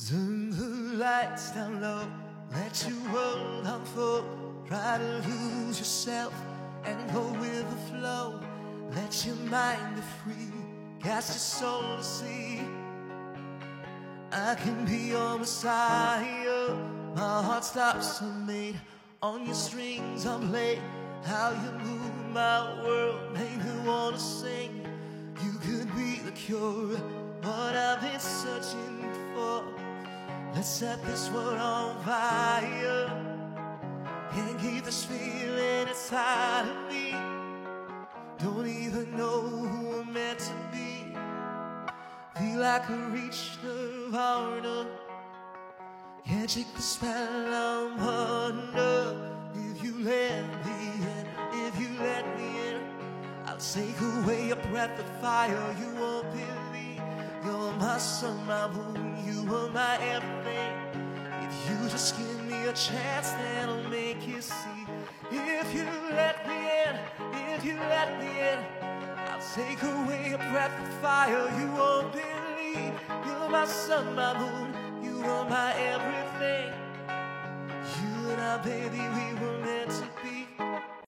Zoom the lights down low, let your world unfold. Try to lose yourself and go with the flow. Let your mind be free, cast your soul to sea. I can be your messiah. My heart stops unmade. On your strings I'll play. How you move my world made me wanna sing. You could be the cure, what I've been searching for. Let's set this world on fire. Can't keep this feeling inside of me. Don't even know who we're meant to be. Feel like I reached nirvana. Can't shake the spell on wonder. If you let me in, if you let me in, I'll take away your breath of fire. You won't believe. You're my sun, my moon. You were my everything. If you just give me a chance, then I'll make you see. If you let me in, if you let me in, I'll take away a breath of fire. You won't believe. You're my sun, my moon.